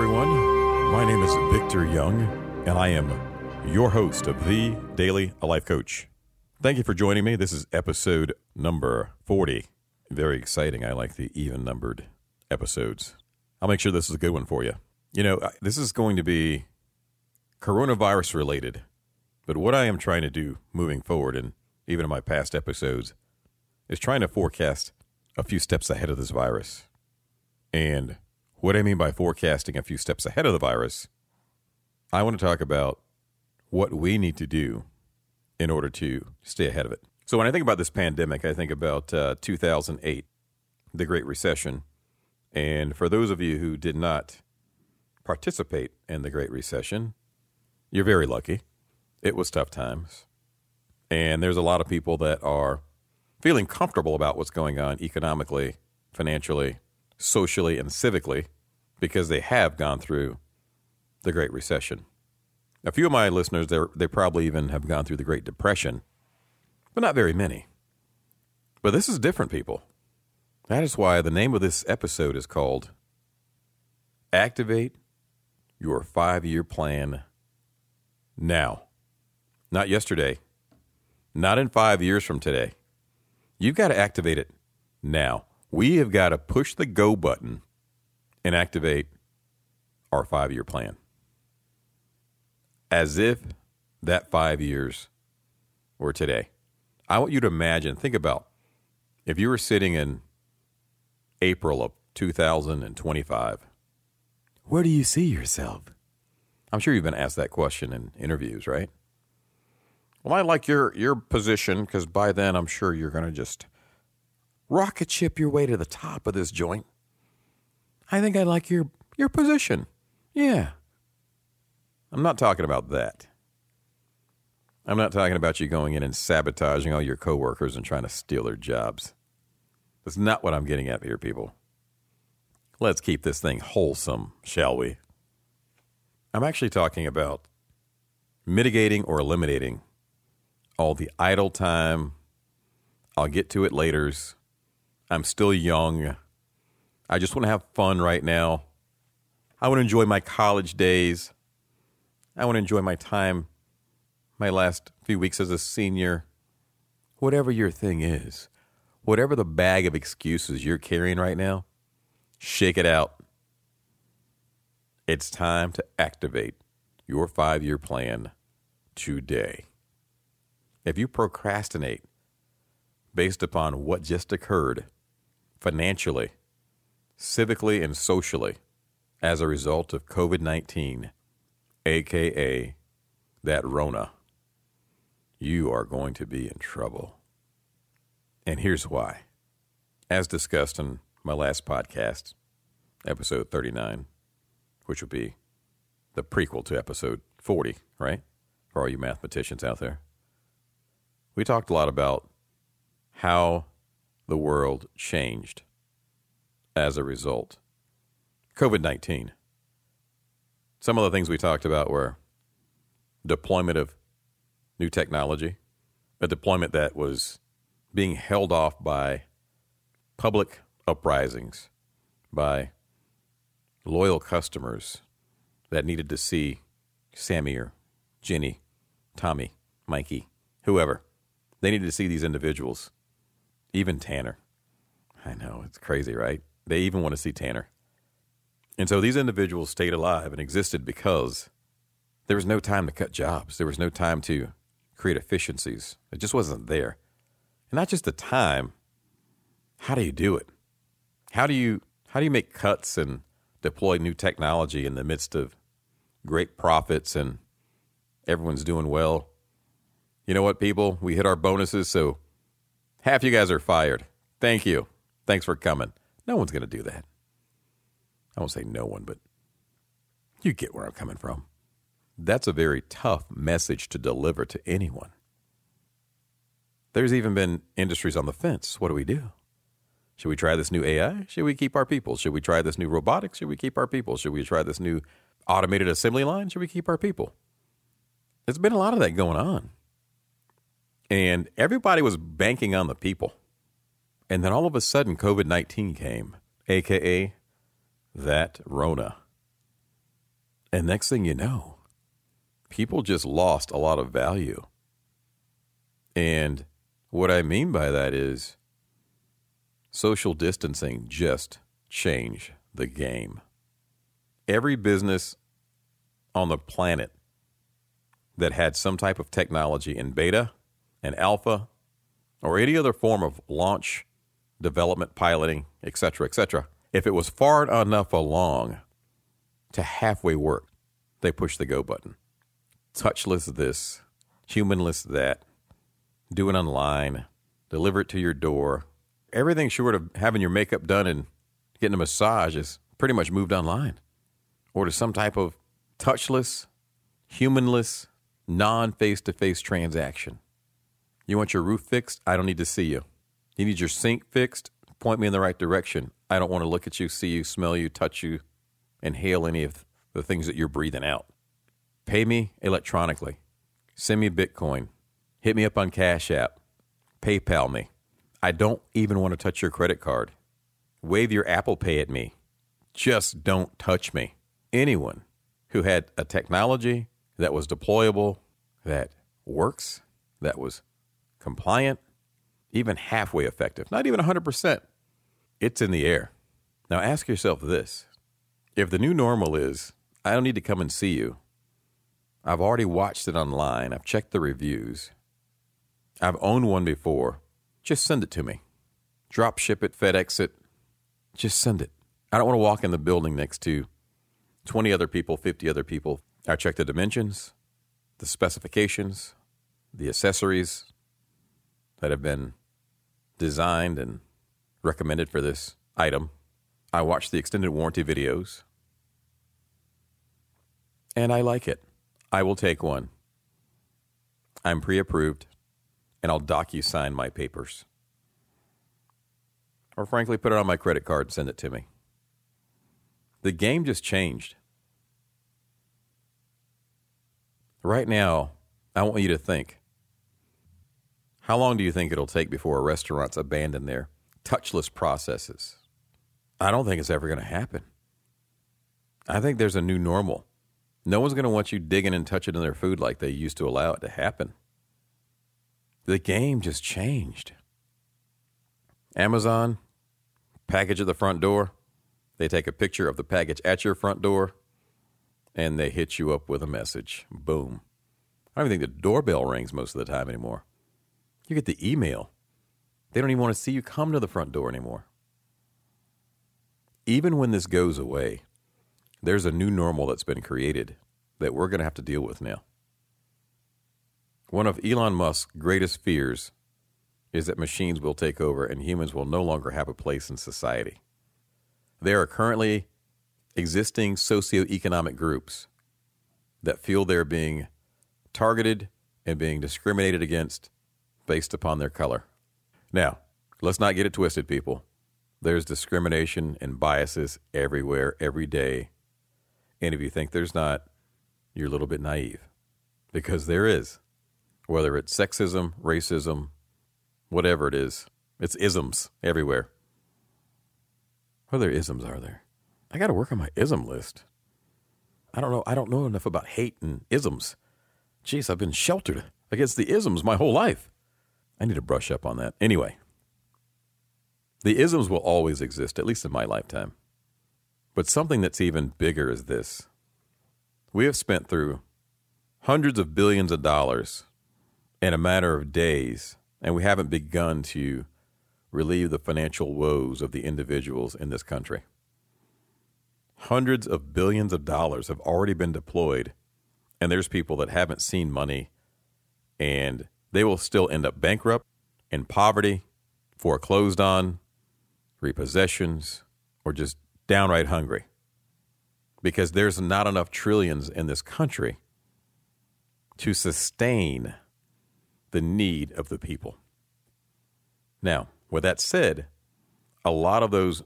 everyone. My name is Dr. Young, and I am your host of The Daily Life Coach. Thank you for joining me. This is episode number 40. Very exciting. I like the even-numbered episodes. I'll make sure this is a good one for you. You know, this is going to be coronavirus-related, but what I am trying to do moving forward, and even in my past episodes, is trying to forecast a few steps ahead of this virus. And what I mean by forecasting a few steps ahead of the virus, I want to talk about what we need to do in order to stay ahead of it. So when I think about this pandemic, I think about 2008, the Great Recession. And for those of you who did not participate in the Great Recession, you're very lucky. It was tough times. And there's a lot of people that are feeling comfortable about what's going on economically, financially, socially, and civically because they have gone through the Great Recession. A few of my listeners, they probably even have gone through the Great Depression, but not very many. But this is different, people. That is why the name of this episode is called Activate Your 5-Year Plan Now. Not yesterday. Not in 5 years from today. You've got to activate it now. We have got to push the go button and activate our 5-year plan. As if that 5 years were today. I want you to imagine, think about, if you were sitting in April of 2025, where do you see yourself? I'm sure you've been asked that question in interviews, right? Well, I like your position because by then I'm sure you're going to just rocket ship your way to the top of this joint. I think I like your position. Yeah. I'm not talking about that. I'm not talking about you going in and sabotaging all your coworkers and trying to steal their jobs. That's not what I'm getting at here, people. Let's keep this thing wholesome, shall we? I'm actually talking about mitigating or eliminating all the idle time, I'll get to it later's, I'm still young, I just want to have fun right now, I want to enjoy my college days, I want to enjoy my time, my last few weeks as a senior. Whatever your thing is, whatever the bag of excuses you're carrying right now, shake it out. It's time to activate your 5-year plan today. If you procrastinate based upon what just occurred financially, civically, and socially as a result of COVID-19, aka that Rona, you are going to be in trouble. And here's why. As discussed in my last podcast, episode 39, which would be the prequel to episode 40, right? For all you mathematicians out there. We talked a lot about how the world changed as a result. COVID-19. Some of the things we talked about were deployment of new technology, a deployment that was being held off by public uprisings, by loyal customers that needed to see Sammy or Jenny, Tommy, Mikey, whoever. They needed to see these individuals, even Tanner. I know, it's crazy, right? They even want to see Tanner. And so these individuals stayed alive and existed because there was no time to cut jobs. There was no time to create efficiencies. It just wasn't there. And not just the time. How do you do it? How do you make cuts and deploy new technology in the midst of great profits and everyone's doing well? You know what, people? We hit our bonuses, so half you guys are fired. Thank you. Thanks for coming. No one's going to do that. I won't say no one, but you get where I'm coming from. That's a very tough message to deliver to anyone. There's even been industries on the fence. What do we do? Should we try this new AI? Should we keep our people? Should we try this new robotics? Should we keep our people? Should we try this new automated assembly line? Should we keep our people? There's been a lot of that going on. And everybody was banking on the people. And then all of a sudden, COVID-19 came, a.k.a. that Rona. And next thing you know, people just lost a lot of value. And what I mean by that is social distancing just changed the game. Every business on the planet that had some type of technology in beta and alpha or any other form of launch, development, piloting, et cetera, if it was far enough along to halfway work, they pushed the go button. Touchless this, humanless that, do it online, deliver it to your door. Everything short of having your makeup done and getting a massage is pretty much moved online or to some type of touchless, humanless, non-face-to-face transaction. You want your roof fixed? I don't need to see you. You need your sink fixed? Point me in the right direction. I don't want to look at you, see you, smell you, touch you, inhale any of the things that you're breathing out. Pay me electronically. Send me Bitcoin. Hit me up on Cash App. PayPal me. I don't even want to touch your credit card. Wave your Apple Pay at me. Just don't touch me. Anyone who had a technology that was deployable, that works, that was compliant, even halfway effective, not even 100%, it's in the air. Now ask yourself this. If the new normal is, I don't need to come and see you, I've already watched it online. I've checked the reviews. I've owned one before. Just send it to me. Drop ship it, FedEx it. Just send it. I don't want to walk in the building next to 20 other people, 50 other people. I check the dimensions, the specifications, the accessories that have been designed and recommended for this item. I watch the extended warranty videos. And I like it. I will take one. I'm pre-approved, and I'll docu-sign my papers. Or frankly, put it on my credit card and send it to me. The game just changed. Right now, I want you to think. How long do you think it'll take before restaurants abandon their touchless processes? I don't think it's ever going to happen. I think there's a new normal. No one's going to want you digging and touching in their food like they used to allow it to happen. The game just changed. Amazon, package at the front door. They take a picture of the package at your front door, and they hit you up with a message. Boom. I don't even think the doorbell rings most of the time anymore. You get the email. They don't even want to see you come to the front door anymore. Even when this goes away, there's a new normal that's been created that we're going to have to deal with now. One of Elon Musk's greatest fears is that machines will take over and humans will no longer have a place in society. There are currently existing socioeconomic groups that feel they're being targeted and being discriminated against based upon their color. Now, let's not get it twisted, people. There's discrimination and biases everywhere, every day. And if you think there's not, you're a little bit naive, because there is. Whether it's sexism, racism, whatever it is, it's isms everywhere. What other isms are there? I got to work on my ism list. I don't know enough about hate and isms. Jeez, I've been sheltered against the isms my whole life. I need to brush up on that. Anyway, the isms will always exist, at least in my lifetime. But something that's even bigger is this. We have spent through hundreds of billions of dollars in a matter of days, and we haven't begun to relieve the financial woes of the individuals in this country. Hundreds of billions of dollars have already been deployed, and there's people that haven't seen money, and they will still end up bankrupt, in poverty, foreclosed on, repossessions, or just downright hungry, because there's not enough trillions in this country to sustain the need of the people. Now, with that said, a lot of those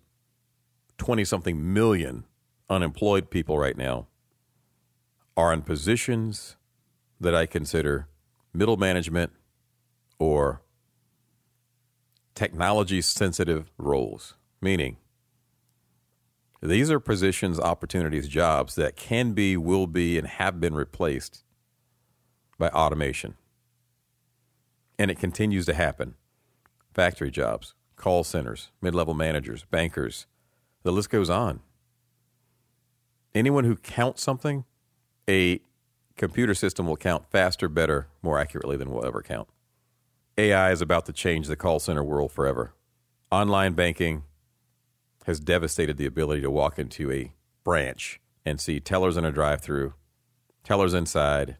20-something million unemployed people right now are in positions that I consider middle management or technology-sensitive roles, meaning These are positions, opportunities, jobs that can be, will be, and have been replaced by automation. And it continues to happen. Factory jobs, call centers, mid-level managers, bankers, the list goes on. Anyone who counts something, a computer system will count faster, better, more accurately than we'll ever count. AI is about to change the call center world forever. Online banking has devastated the ability to walk into a branch and see tellers in a drive-thru, tellers inside,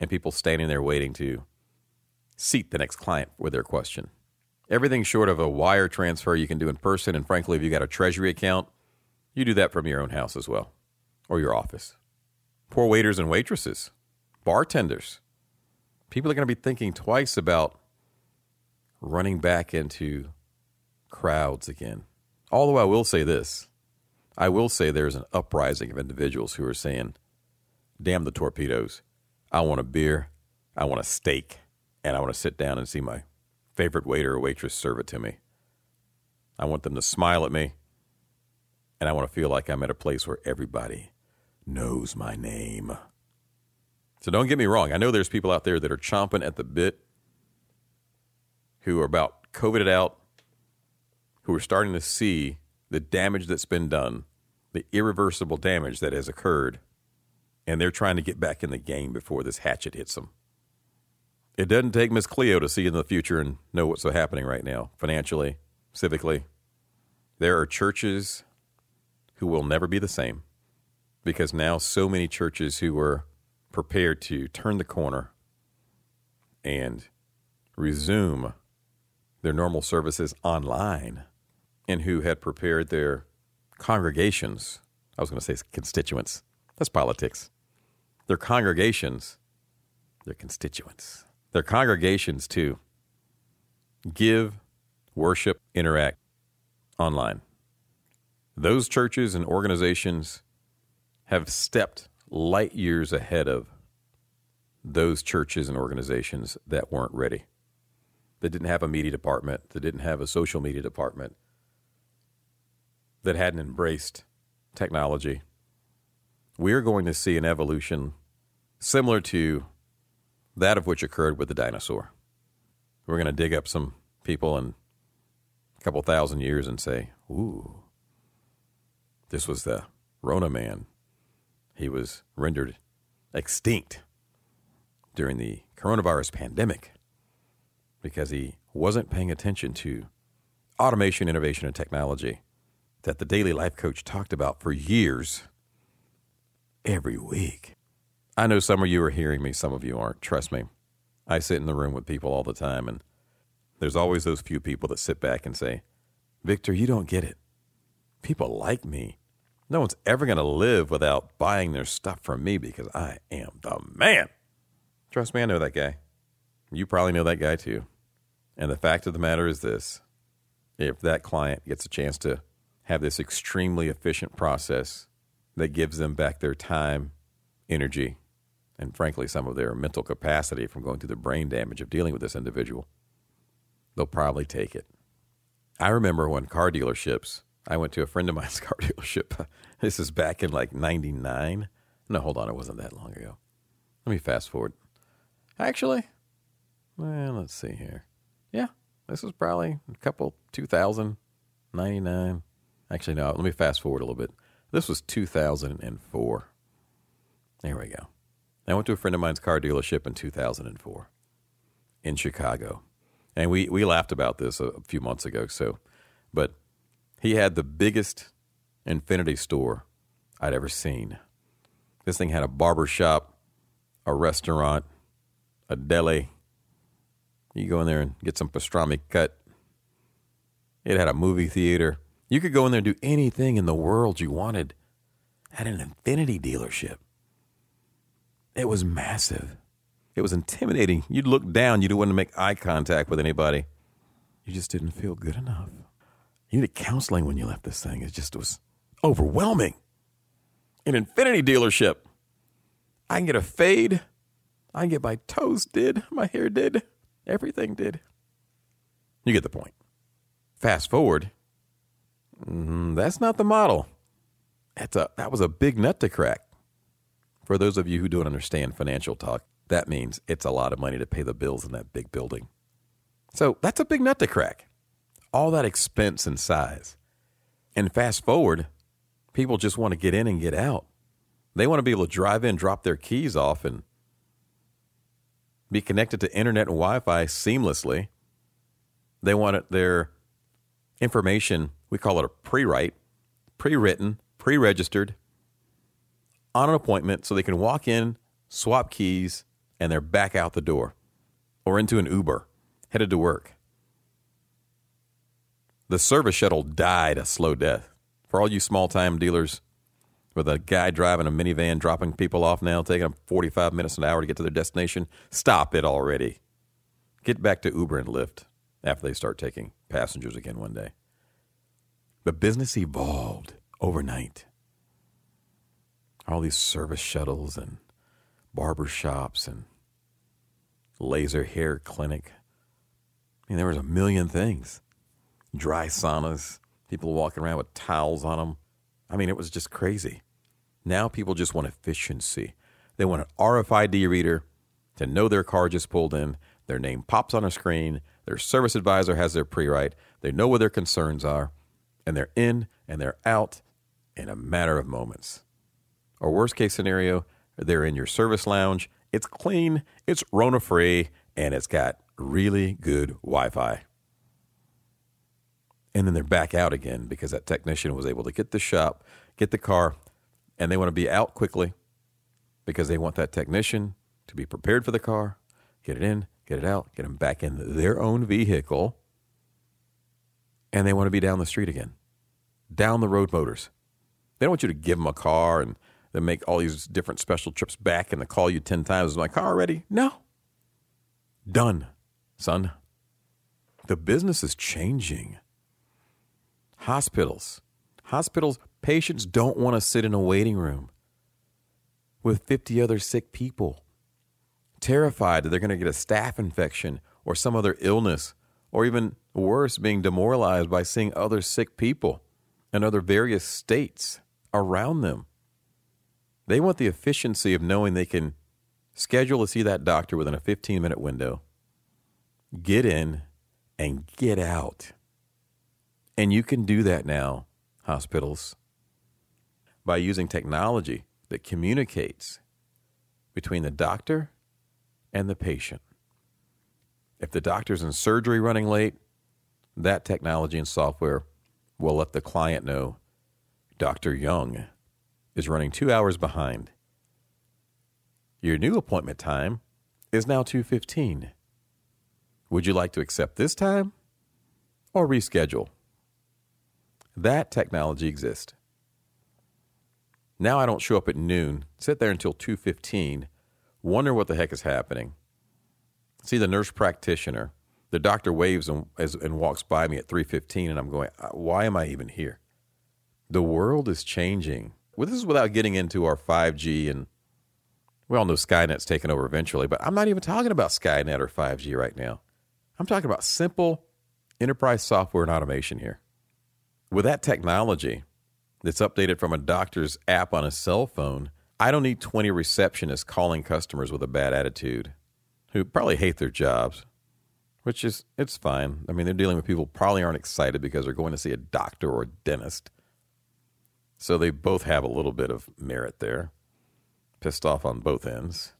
and people standing there waiting to seat the next client with their question. Everything short of a wire transfer you can do in person, and frankly, if you got a treasury account, you do that from your own house as well, or your office. Poor waiters and waitresses, bartenders. People are going to be thinking twice about running back into crowds again. Although I will say this, I will say there's an uprising of individuals who are saying, damn the torpedoes, I want a beer, I want a steak, and I want to sit down and see my favorite waiter or waitress serve it to me. I want them to smile at me, and I want to feel like I'm at a place where everybody knows my name. So don't get me wrong. I know there's people out there that are chomping at the bit, who are about COVIDed out, who are starting to see the damage that's been done, the irreversible damage that has occurred, and they're trying to get back in the game before this hatchet hits them. It doesn't take Miss Cleo to see in the future and know what's happening right now, financially, civically. There are churches who will never be the same, because now so many churches who were prepared to turn the corner and resume their normal services online, and who had prepared their congregations, I was going to say constituents, that's politics, their congregations, their constituents, their congregations to give, worship, interact online. Those churches and organizations have stepped light years ahead of those churches and organizations that weren't ready, that didn't have a media department, that didn't have a social media department, that hadn't embraced technology. We're going to see an evolution similar to that of which occurred with the dinosaur. We're going to dig up some people in a couple thousand years and say, ooh, this was the Rona man. He was rendered extinct during the coronavirus pandemic because he wasn't paying attention to automation, innovation, and technology that the Daily Life Coach talked about for years every week. I know some of you are hearing me, some of you aren't. Trust me. I sit in the room with people all the time, and there's always those few people that sit back and say, Victor, you don't get it. People like me. No one's ever going to live without buying their stuff from me because I am the man. Trust me, I know that guy. You probably know that guy too. And the fact of the matter is this. If that client gets a chance to have this extremely efficient process that gives them back their time, energy, and frankly, some of their mental capacity from going through the brain damage of dealing with this individual, they'll probably take it. I remember when car dealerships, I went to a friend of mine's car dealership. This is back in like 99. No, hold on. It wasn't that long ago. Let me fast forward. Actually, well, let's see here. Yeah, this was probably a couple, 2000, 99. Actually, no, let me fast forward a little bit. This was 2004. There we go. I went to a friend of mine's car dealership in 2004 in Chicago. And we laughed about this a few months ago. So, but he had the biggest infinity store I'd ever seen. This thing had a barber shop, a restaurant, a deli. You go in there and get some pastrami cut. It had a movie theater. You could go in there and do anything in the world you wanted at an infinity dealership. It was massive. It was intimidating. You'd look down. You didn't want to make eye contact with anybody. You just didn't feel good enough. You needed counseling when you left this thing. It just was overwhelming. An infinity dealership. I can get a fade. I can get my toes did. My hair did. Everything did. You get the point. Fast forward. That's not the model. That was a big nut to crack. For those of you who don't understand financial talk, that means it's a lot of money to pay the bills in that big building. So that's a big nut to crack. All that expense and size. And fast forward, people just want to get in and get out. They want to be able to drive in, drop their keys off, and be connected to internet and Wi-Fi seamlessly. They want their information, we call it a pre-write, pre-written, pre-registered, on an appointment so they can walk in, swap keys, and they're back out the door or into an Uber, headed to work. The service shuttle died a slow death. For all you small-time dealers with a guy driving a minivan, dropping people off now, taking them 45 minutes an hour to get to their destination, stop it already. Get back to Uber and Lyft after they start taking passengers again one day. The business evolved overnight. All these service shuttles and barber shops and laser hair clinic. I mean, there was a million things. Dry saunas, people walking around with towels on them. I mean, it was just crazy. Now people just want efficiency. They want an RFID reader to know their car just pulled in. Their name pops on a screen. Their service advisor has their pre-write. They know what their concerns are. And they're in and they're out in a matter of moments. Or worst case scenario, they're in your service lounge. It's clean, it's Rona free, and it's got really good Wi-Fi. And then they're back out again because that technician was able to get the shop, get the car, and they want to be out quickly because they want that technician to be prepared for the car, get it in, get it out, get them back in their own vehicle, and they want to be down the street again, down the road motors. They don't want you to give them a car and then make all these different special trips back and they call you 10 times. Is my car ready? No. Done, son. The business is changing. Hospitals, patients don't want to sit in a waiting room with 50 other sick people, terrified that they're going to get a staph infection or some other illness, or even worse, being demoralized by seeing other sick people and other various states around them. They want the efficiency of knowing they can schedule to see that doctor within a 15-minute window, get in and get out. And you can do that now, hospitals, by using technology that communicates between the doctor and the patient. If the doctor's in surgery running late, that technology and software will let the client know Dr. Young is running 2 hours behind. Your new appointment time is now 2:15. Would you like to accept this time or reschedule? That technology exists. Now I don't show up at noon, sit there until 2:15, wonder what the heck is happening. See the nurse practitioner. The doctor waves and walks by me at 3:15, and I'm going, why am I even here? The world is changing. Well, this is without getting into our 5G, and we all know Skynet's taken over eventually, but I'm not even talking about Skynet or 5G right now. I'm talking about simple enterprise software and automation here. With that technology that's updated from a doctor's app on a cell phone, I don't need 20 receptionists calling customers with a bad attitude who probably hate their jobs, it's fine. I mean, they're dealing with people who probably aren't excited because they're going to see a doctor or a dentist. So they both have a little bit of merit there. Pissed off on both ends.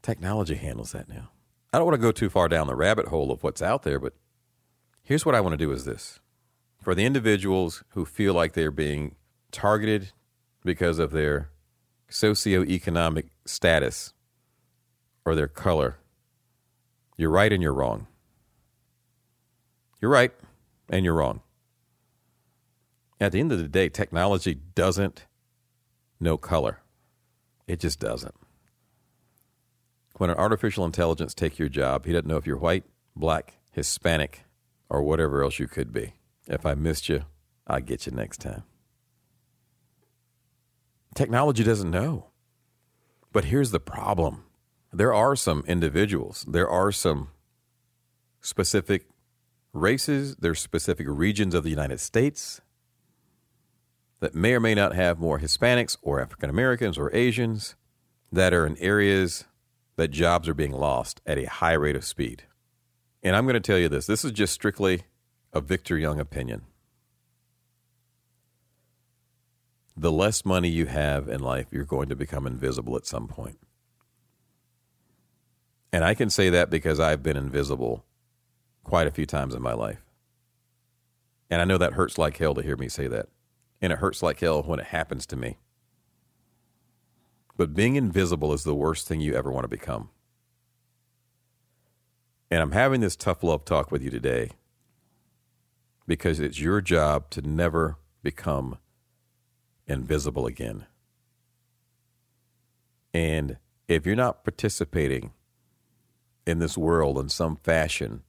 Technology handles that now. I don't want to go too far down the rabbit hole of what's out there, but here's what I want to do is this. For the individuals who feel like they're being targeted because of their socioeconomic status or their color, you're right and you're wrong. You're right and you're wrong. At the end of the day, technology doesn't know color. It just doesn't. When an artificial intelligence takes your job, he doesn't know if you're white, black, Hispanic, or whatever else you could be. If I missed you, I'll get you next time. Technology doesn't know. But here's the problem. There are some individuals. There are some specific races. There's specific regions of the United States that may or may not have more Hispanics or African Americans or Asians that are in areas that jobs are being lost at a high rate of speed. And I'm going to tell you this. This is just strictly a Dr. Young opinion. The less money you have in life, you're going to become invisible at some point. And I can say that because I've been invisible quite a few times in my life. And I know that hurts like hell to hear me say that. And it hurts like hell when it happens to me. But being invisible is the worst thing you ever want to become. And I'm having this tough love talk with you today because it's your job to never become invisible again. And if you're not participating in this world in some fashion,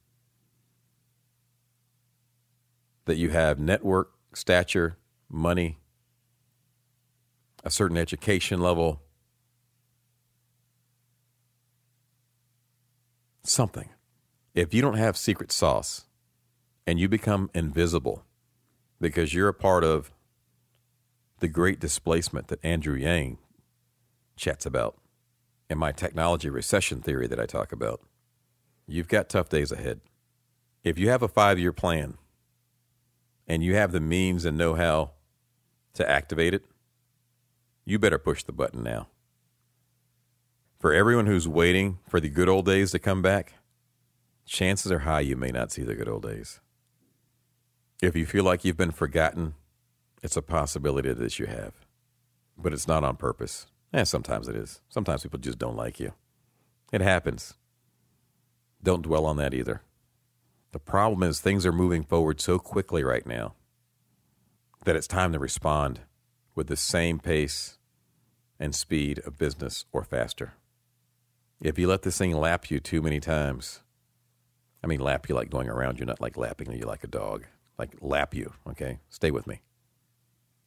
that you have network, stature, money, a certain education level, something. If you don't have secret sauce and you become invisible because you're a part of the great displacement that Andrew Yang chats about in my technology recession theory that I talk about, you've got tough days ahead. If you have a 5-year plan and you have the means and know-how to activate it, you better push the button now. For everyone who's waiting for the good old days to come back, chances are high you may not see the good old days. If you feel like you've been forgotten, it's a possibility that you have. But it's not on purpose. Sometimes it is. Sometimes people just don't like you. It happens. Don't dwell on that either. The problem is things are moving forward so quickly right now that it's time to respond with the same pace and speed of business or faster. If you let this thing lap you too many times, I mean lap you like going around you, not like lapping you like a dog, like lap you, okay? Stay with me.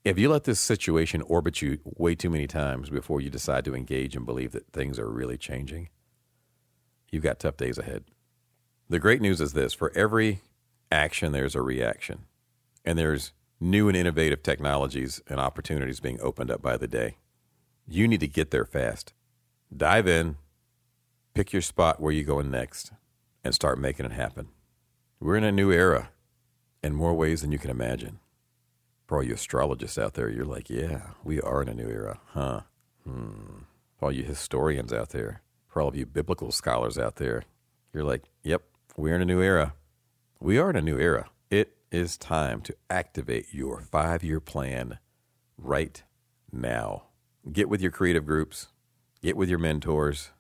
If you let this situation orbit you way too many times before you decide to engage and believe that things are really changing, you've got tough days ahead. The great news is this: for every action, there's a reaction. And there's new and innovative technologies and opportunities being opened up by the day. You need to get there fast. Dive in, pick your spot where you're going next, and start making it happen. We're in a new era in more ways than you can imagine. For all you astrologists out there, you're like, yeah, we are in a new era, huh? For all you historians out there, for all of you biblical scholars out there, you're like, yep, we're in a new era. We are in a new era. It is time to activate your 5-year plan right now. Get with your creative groups, get with your mentors,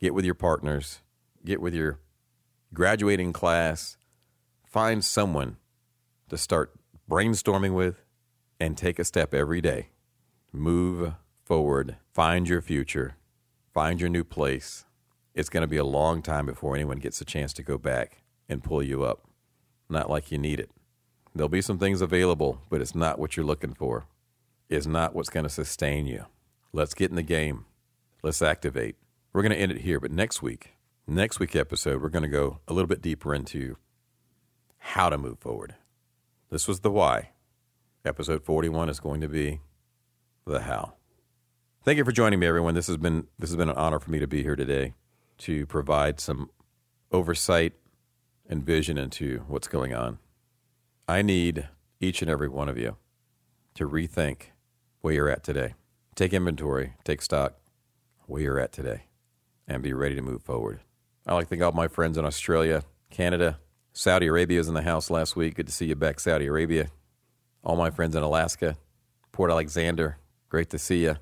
get with your partners, get with your graduating class. Find someone to start brainstorming with and take a step every day. Move forward. Find your future. Find your new place. It's going to be a long time before anyone gets a chance to go back and pull you up. Not like you need it. There'll be some things available, but it's not what you're looking for. It's not what's going to sustain you. Let's get in the game. Let's activate. We're going to end it here, but next week episode, we're going to go a little bit deeper into how to move forward. This was the why. Episode 41 is going to be the how. Thank you for joining me, everyone. This has been an honor for me to be here today to provide some oversight and vision into what's going on. I need each and every one of you to rethink where you're at today. Take inventory, take stock, where you're at today, and be ready to move forward. I'd like to thank all my friends in Australia, Canada. Saudi Arabia was in the house last week. Good to see you back, Saudi Arabia. All my friends in Alaska, Port Alexander, great to see you.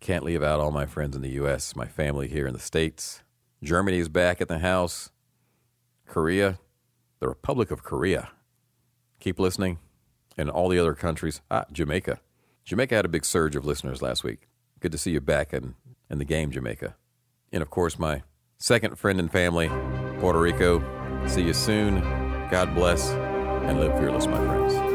Can't leave out all my friends in the U.S., my family here in the States. Germany is back at the house. Korea, the Republic of Korea. Keep listening. And all the other countries. Jamaica. Jamaica had a big surge of listeners last week. Good to see you back in the game, Jamaica. And, of course, my second friend and family, Puerto Rico. See you soon. God bless, and live fearless, my friends.